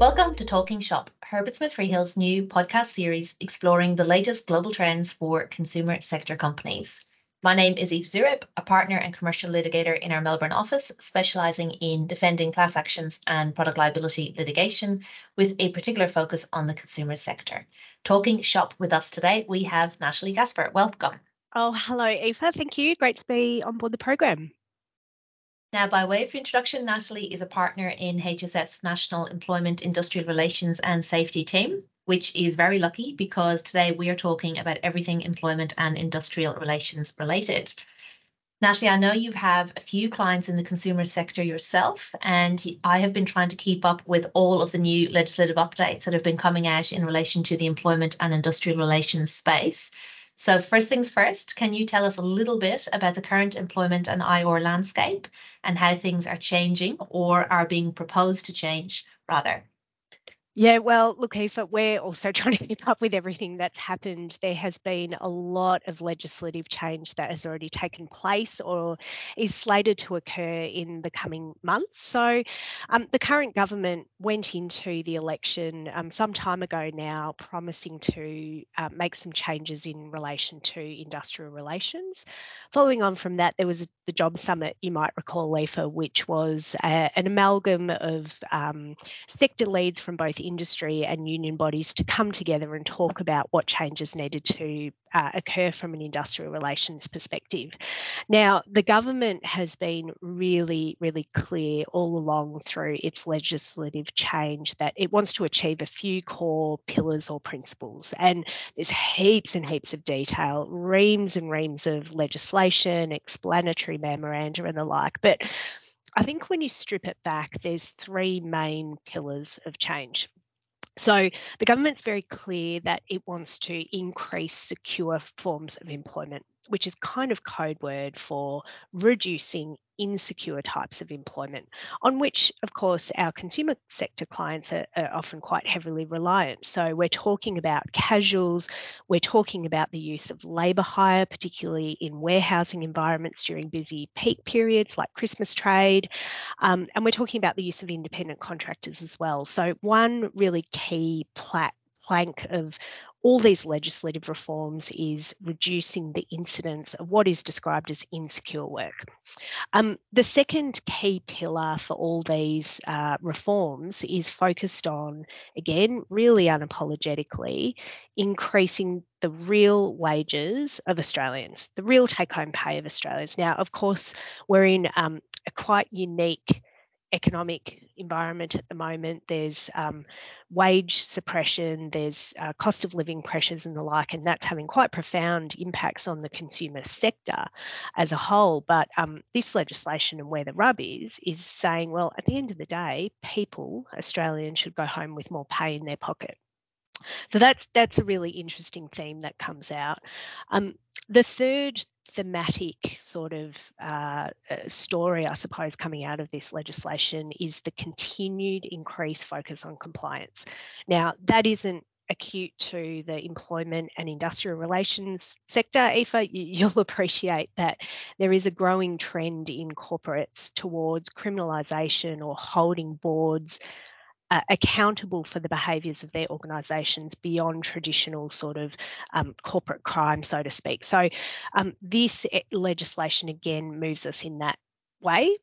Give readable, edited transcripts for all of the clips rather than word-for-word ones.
Welcome to Talking Shop, Herbert Smith Freehills' new podcast series exploring the latest global trends for consumer sector companies. My name is Aoife Xuereb, a partner and commercial litigator in our Melbourne office, specialising in defending class actions and product liability litigation with a particular focus on the consumer sector. Talking Shop with us today, we have Natalie Gaspar. Welcome. Oh, hello, Aoife. Thank you. Great to be on board the programme. Now, by way of introduction, Natalie is a partner in HSF's National Employment, Industrial Relations and Safety team, which is very lucky because today we are talking about everything employment and industrial relations related. Natalie, I know you have a few clients in the consumer sector yourself, and I have been trying to keep up with all of the new legislative updates that have been coming out in relation to the employment and industrial relations space. So first things first, can you tell us a little bit about the current employment and IR landscape and how things are changing or are being proposed to change, rather? Yeah, well, look, Aoife, we're also trying to keep up with everything that's happened. There has been a lot of legislative change that has already taken place or is slated to occur in the coming months. So the current government went into the election some time ago now, promising to make some changes in relation to industrial relations. Following on from that, there was the Job Summit, you might recall, Aoife, which was an amalgam of sector leads from both industry and union bodies to come together and talk about what changes needed to occur from an industrial relations perspective. Now, the government has been really, really clear all along through its legislative change that it wants to achieve a few core pillars or principles. And there's heaps and heaps of detail, reams and reams of legislation, explanatory memoranda and the like. But I think when you strip it back, there's three main pillars of change. So the government's very clear that it wants to increase secure forms of employment, which is kind of code word for reducing insecure types of employment, on which, of course, our consumer sector clients are often quite heavily reliant. So we're talking about casuals, we're talking about the use of labour hire, particularly in warehousing environments during busy peak periods like Christmas trade, and we're talking about the use of independent contractors as well. So one really key plank of all these legislative reforms is reducing the incidence of what is described as insecure work. The second key pillar for all these reforms is focused on, again, really unapologetically, increasing the real wages of Australians, the real take-home pay of Australians. Now, of course, we're in a quite unique economic environment at the moment. There's wage suppression, there's cost of living pressures and the like, and that's having quite profound impacts on the consumer sector as a whole. But this legislation, and where the rub is saying, well, at the end of the day, people, Australians, should go home with more pay in their pocket. So that's a really interesting theme that comes out. The third thematic sort of story, I suppose, coming out of this legislation is the continued increased focus on compliance. Now, that isn't acute to the employment and industrial relations sector. Aoife, you'll appreciate that there is a growing trend in corporates towards criminalisation or holding boards accountable for the behaviours of their organisations beyond traditional sort of corporate crime, so to speak. So this legislation, again, moves us in that way.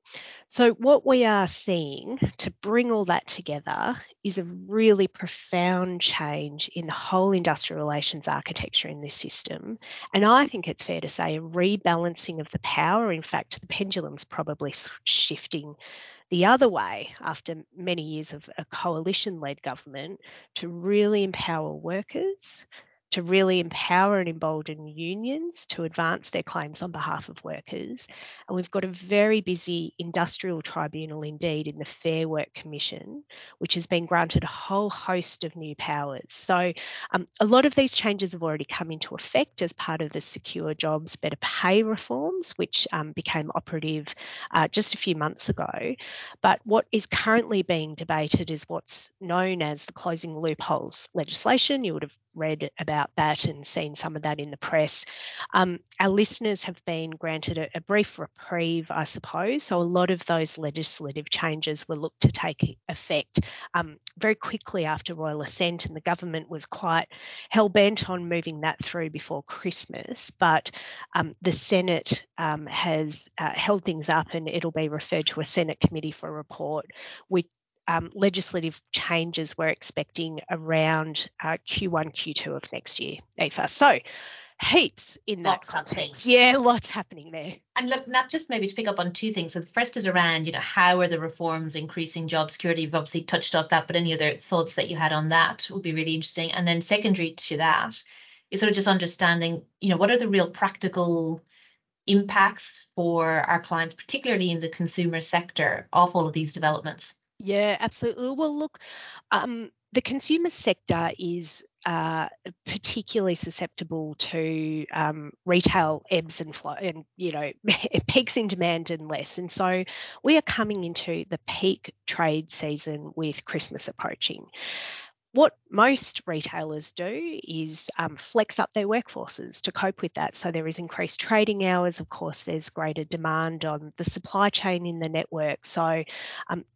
So what we are seeing, to bring all that together, is a really profound change in the whole industrial relations architecture in this system. And I think it's fair to say a rebalancing of the power. In fact, the pendulum's probably shifting the other way after many years of a coalition-led government to really empower workers, to really empower and embolden unions to advance their claims on behalf of workers. And we've got a very busy industrial tribunal indeed in the Fair Work Commission, which has been granted a whole host of new powers. So a lot of these changes have already come into effect as part of the Secure Jobs, Better Pay reforms, which became operative just a few months ago. But what is currently being debated is what's known as the closing loopholes legislation. You would have read about that and seen some of that in the press. Our listeners have been granted a brief reprieve, I suppose. So a lot of those legislative changes were looked to take effect very quickly after royal assent, and the government was quite hell-bent on moving that through before Christmas. But the Senate has held things up, and it'll be referred to a Senate committee for a report with legislative changes we're expecting around Q1, Q2 of next year, Aoife. So heaps in that context. Yeah, lots happening there. And look, Nat, just maybe to pick up on two things. So the first is around, you know, how are the reforms increasing job security? You've obviously touched off that, but any other thoughts that you had on that would be really interesting. And then secondary to that is sort of just understanding, you know, what are the real practical impacts for our clients, particularly in the consumer sector, of all of these developments? Yeah, absolutely. Well, look, the consumer sector is particularly susceptible to retail ebbs and flow, and, you know, peaks in demand and less. And so we are coming into the peak trade season with Christmas approaching. What most retailers do is flex up their workforces to cope with that. So there is increased trading hours. Of course, there's greater demand on the supply chain in the network. So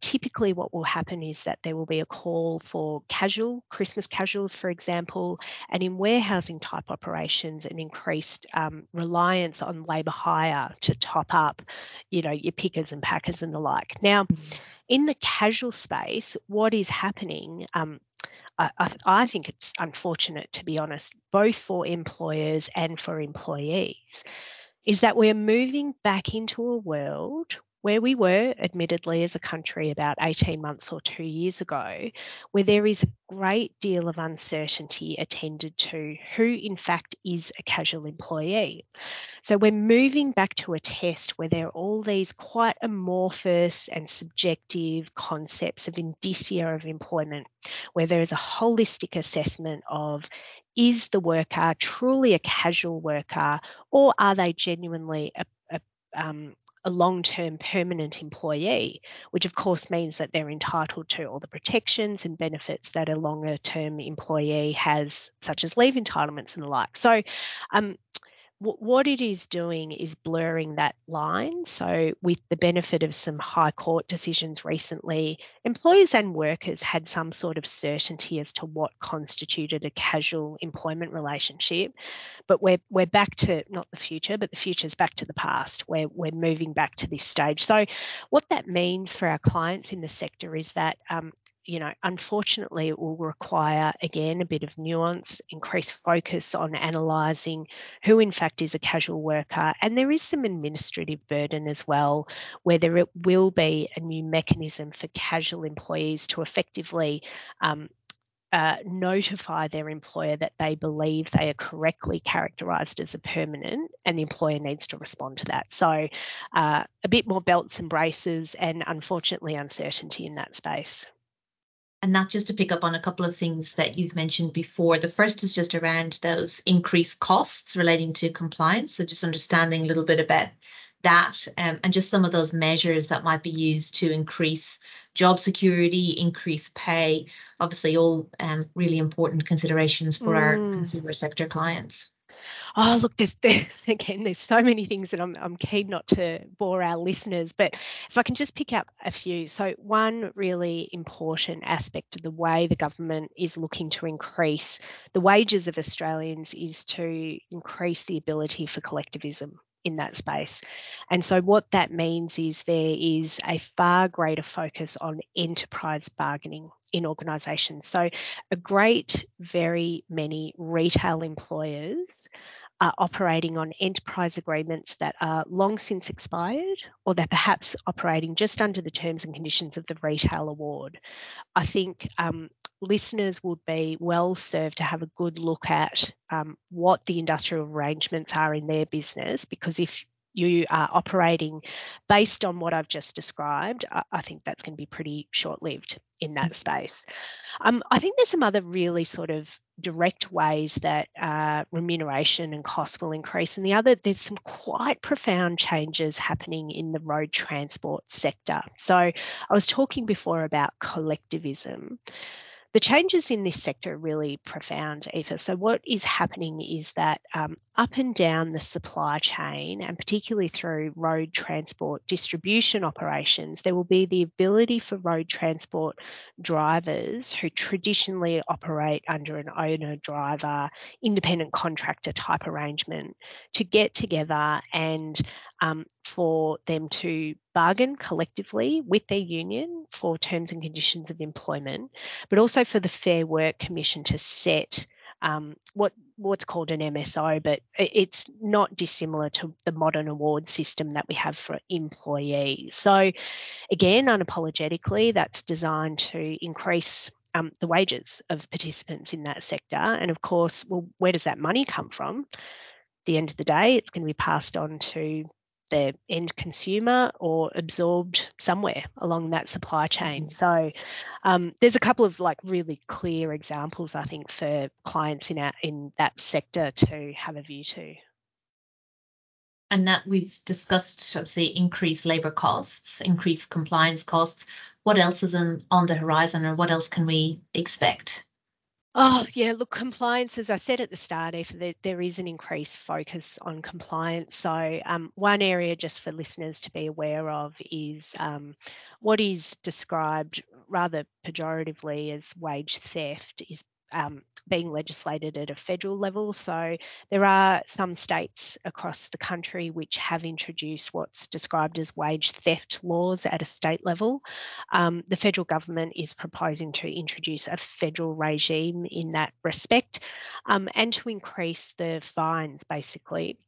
typically what will happen is that there will be a call for casual, Christmas casuals, for example, and in warehousing type operations, an increased reliance on labour hire to top up, you know, your pickers and packers and the like. Now, in the casual space, what is happening, I think it's unfortunate, to be honest, both for employers and for employees, is that we're moving back into a world where we were, admittedly, as a country about 18 months or 2 years ago, where there is a great deal of uncertainty attended to who, in fact, is a casual employee. So we're moving back to a test where there are all these quite amorphous and subjective concepts of indicia of employment, where there is a holistic assessment of, is the worker truly a casual worker, or are they genuinely a long-term permanent employee, which of course means that they're entitled to all the protections and benefits that a longer-term employee has, such as leave entitlements and the like. So what it is doing is blurring that line. So with the benefit of some high court decisions recently, employers and workers had some sort of certainty as to what constituted a casual employment relationship. But we're back to, not the future, but the future's back to the past. We're moving back to this stage. So what that means for our clients in the sector is that you know, unfortunately, it will require, again, a bit of nuance, increased focus on analysing who, in fact, is a casual worker. And there is some administrative burden as well, whether it will be a new mechanism for casual employees to effectively notify their employer that they believe they are correctly characterised as a permanent, and the employer needs to respond to that. So a bit more belts and braces and, unfortunately, uncertainty in that space. And that, just to pick up on a couple of things that you've mentioned before. The first is just around those increased costs relating to compliance. So just understanding a little bit about that and just some of those measures that might be used to increase job security, increase pay, obviously all really important considerations for our consumer sector clients. Oh, look, there's so many things that I'm keen not to bore our listeners, but if I can just pick up a few. So one really important aspect of the way the government is looking to increase the wages of Australians is to increase the ability for collectivism in that space. And so what that means is there is a far greater focus on enterprise bargaining in organisations. So a great, very many retail employers are operating on enterprise agreements that are long since expired, or they're perhaps operating just under the terms and conditions of the retail award. I think listeners would be well served to have a good look at what the industrial arrangements are in their business, because if you are operating based on what I've just described, I think that's going to be pretty short-lived in that space. I think there's some other really sort of direct ways that remuneration and costs will increase. And the other, there's some quite profound changes happening in the road transport sector. So I was talking before about collectivism. The changes in this sector are really profound, Aoife. So what is happening is that up and down the supply chain, and particularly through road transport distribution operations, there will be the ability for road transport drivers who traditionally operate under an owner-driver, independent contractor type arrangement to get together and for them to bargain collectively with their union for terms and conditions of employment, but also for the Fair Work Commission to set what's called an MSO, but it's not dissimilar to the modern award system that we have for employees. So again, unapologetically, that's designed to increase the wages of participants in that sector. And of course, well, where does that money come from? At the end of the day, it's going to be passed on to the end consumer or absorbed somewhere along that supply chain. So there's a couple of really clear examples, I think, for clients in that sector to have a view to. And that we've discussed, obviously, increased labour costs, increased compliance costs. What else is on the horizon, or what else can we expect? Oh, yeah, look, compliance, as I said at the start, Aoife, there is an increased focus on compliance. So one area just for listeners to be aware of is what is described rather pejoratively as wage theft is being legislated at a federal level. So there are some states across the country which have introduced what's described as wage theft laws at a state level. The federal government is proposing to introduce a federal regime in that respect, and to increase the fines, basically,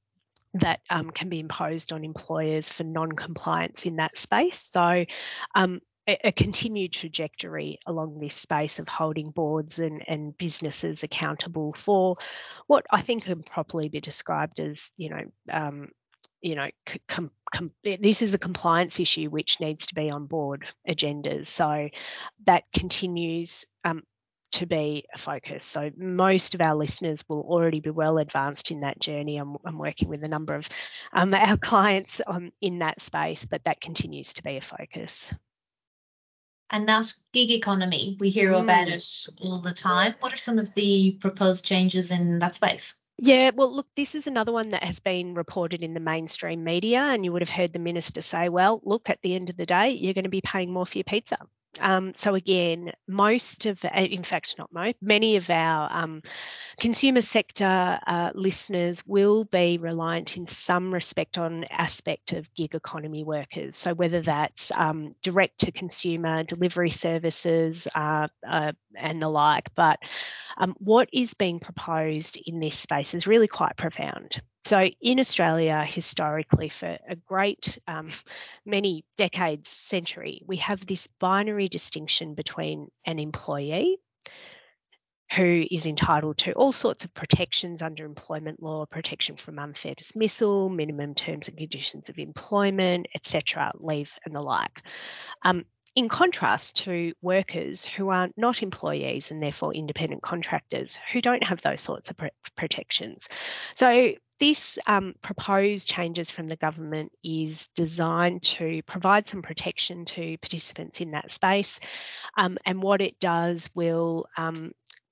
that can be imposed on employers for non-compliance in that space. So a continued trajectory along this space of holding boards and businesses accountable for what I think can properly be described as, this is a compliance issue which needs to be on board agendas. So that continues to be a focus. So most of our listeners will already be well advanced in that journey. I'm working with a number of our clients in that space, but that continues to be a focus. And that gig economy, we hear about it all the time. What are some of the proposed changes in that space? Yeah, well, look, this is another one that has been reported in the mainstream media, and you would have heard the minister say, well, look, at the end of the day, you're going to be paying more for your pizza. So again, many of our consumer sector listeners will be reliant in some respect on aspect of gig economy workers. So whether that's direct to consumer delivery services and the like, but what is being proposed in this space is really quite profound. So in Australia, historically, for a great many decades, century, we have this binary distinction between an employee who is entitled to all sorts of protections under employment law, protection from unfair dismissal, minimum terms and conditions of employment, etc., leave and the like. In contrast to workers who are not employees and therefore independent contractors who don't have those sorts of protections. So this proposed changes from the government is designed to provide some protection to participants in that space, and what it does will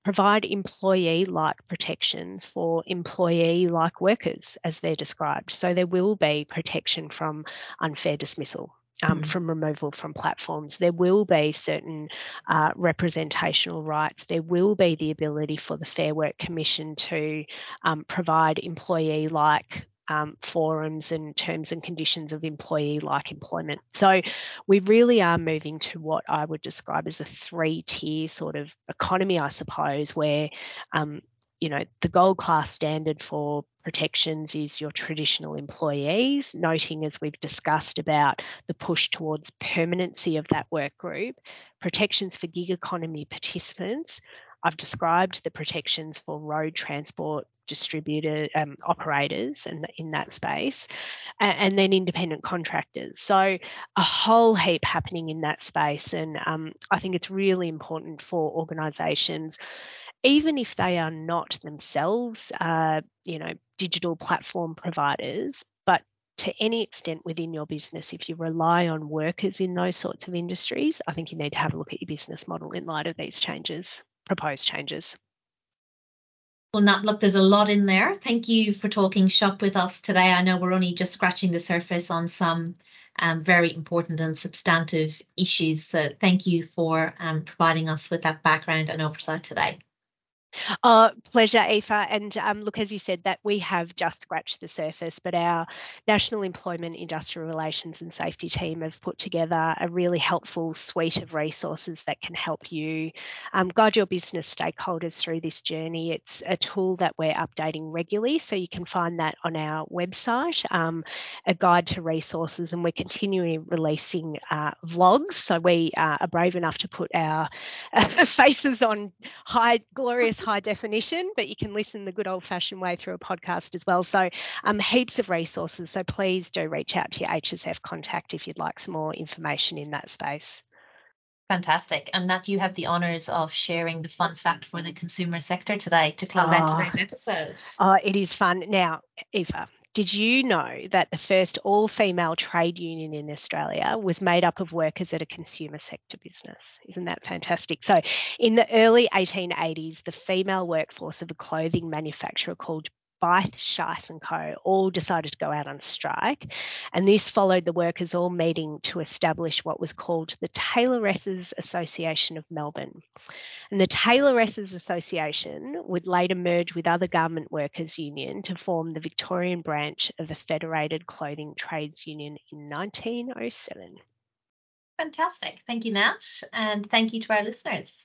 provide employee-like protections for employee-like workers, as they're described. So there will be protection from unfair dismissal. From removal from platforms. There will be certain representational rights. There will be the ability for the Fair Work Commission to provide employee-like forums and terms and conditions of employee-like employment. So we really are moving to what I would describe as a three-tier sort of economy, I suppose, where the gold class standard for protections is your traditional employees, noting, as we've discussed, about the push towards permanency of that work group. Protections for gig economy participants, I've described the protections for road transport distributor operators and in that space, and then independent contractors. So a whole heap happening in that space, and I think it's really important for organisations, even if they are not themselves digital platform providers, but to any extent within your business. If you rely on workers in those sorts of industries, I think you need to have a look at your business model in light of these changes, proposed changes. Well, Nat, look, there's a lot in there. Thank you for talking shop with us today. I know we're only just scratching the surface on some very important and substantive issues. So thank you for providing us with that background and oversight today. Pleasure, Aoife. And look, as you said, that we have just scratched the surface, but our National Employment, Industrial Relations and Safety team have put together a really helpful suite of resources that can help you guide your business stakeholders through this journey. It's a tool that we're updating regularly, so you can find that on our website, a guide to resources, and we're continually releasing vlogs. So we are brave enough to put our faces on glorious high definition, but you can listen the good old-fashioned way through a podcast as well. So heaps of resources, so please do reach out to your HSF contact if you'd like some more information in that space. Fantastic. And Nat, you have the honours of sharing the fun fact for the consumer sector today to close out today's episode. Oh, it is fun. Now, Aoife, did you know that the first all-female trade union in Australia was made up of workers at a consumer sector business? Isn't that fantastic? So in the early 1880s, the female workforce of a clothing manufacturer called Bythe, Scheiss and Co all decided to go out on strike, and this followed the workers all meeting to establish what was called the Tailoresses Association of Melbourne. And the Tailoresses Association would later merge with other garment workers' union to form the Victorian branch of the Federated Clothing Trades Union in 1907. Fantastic. Thank you, Nat, and thank you to our listeners.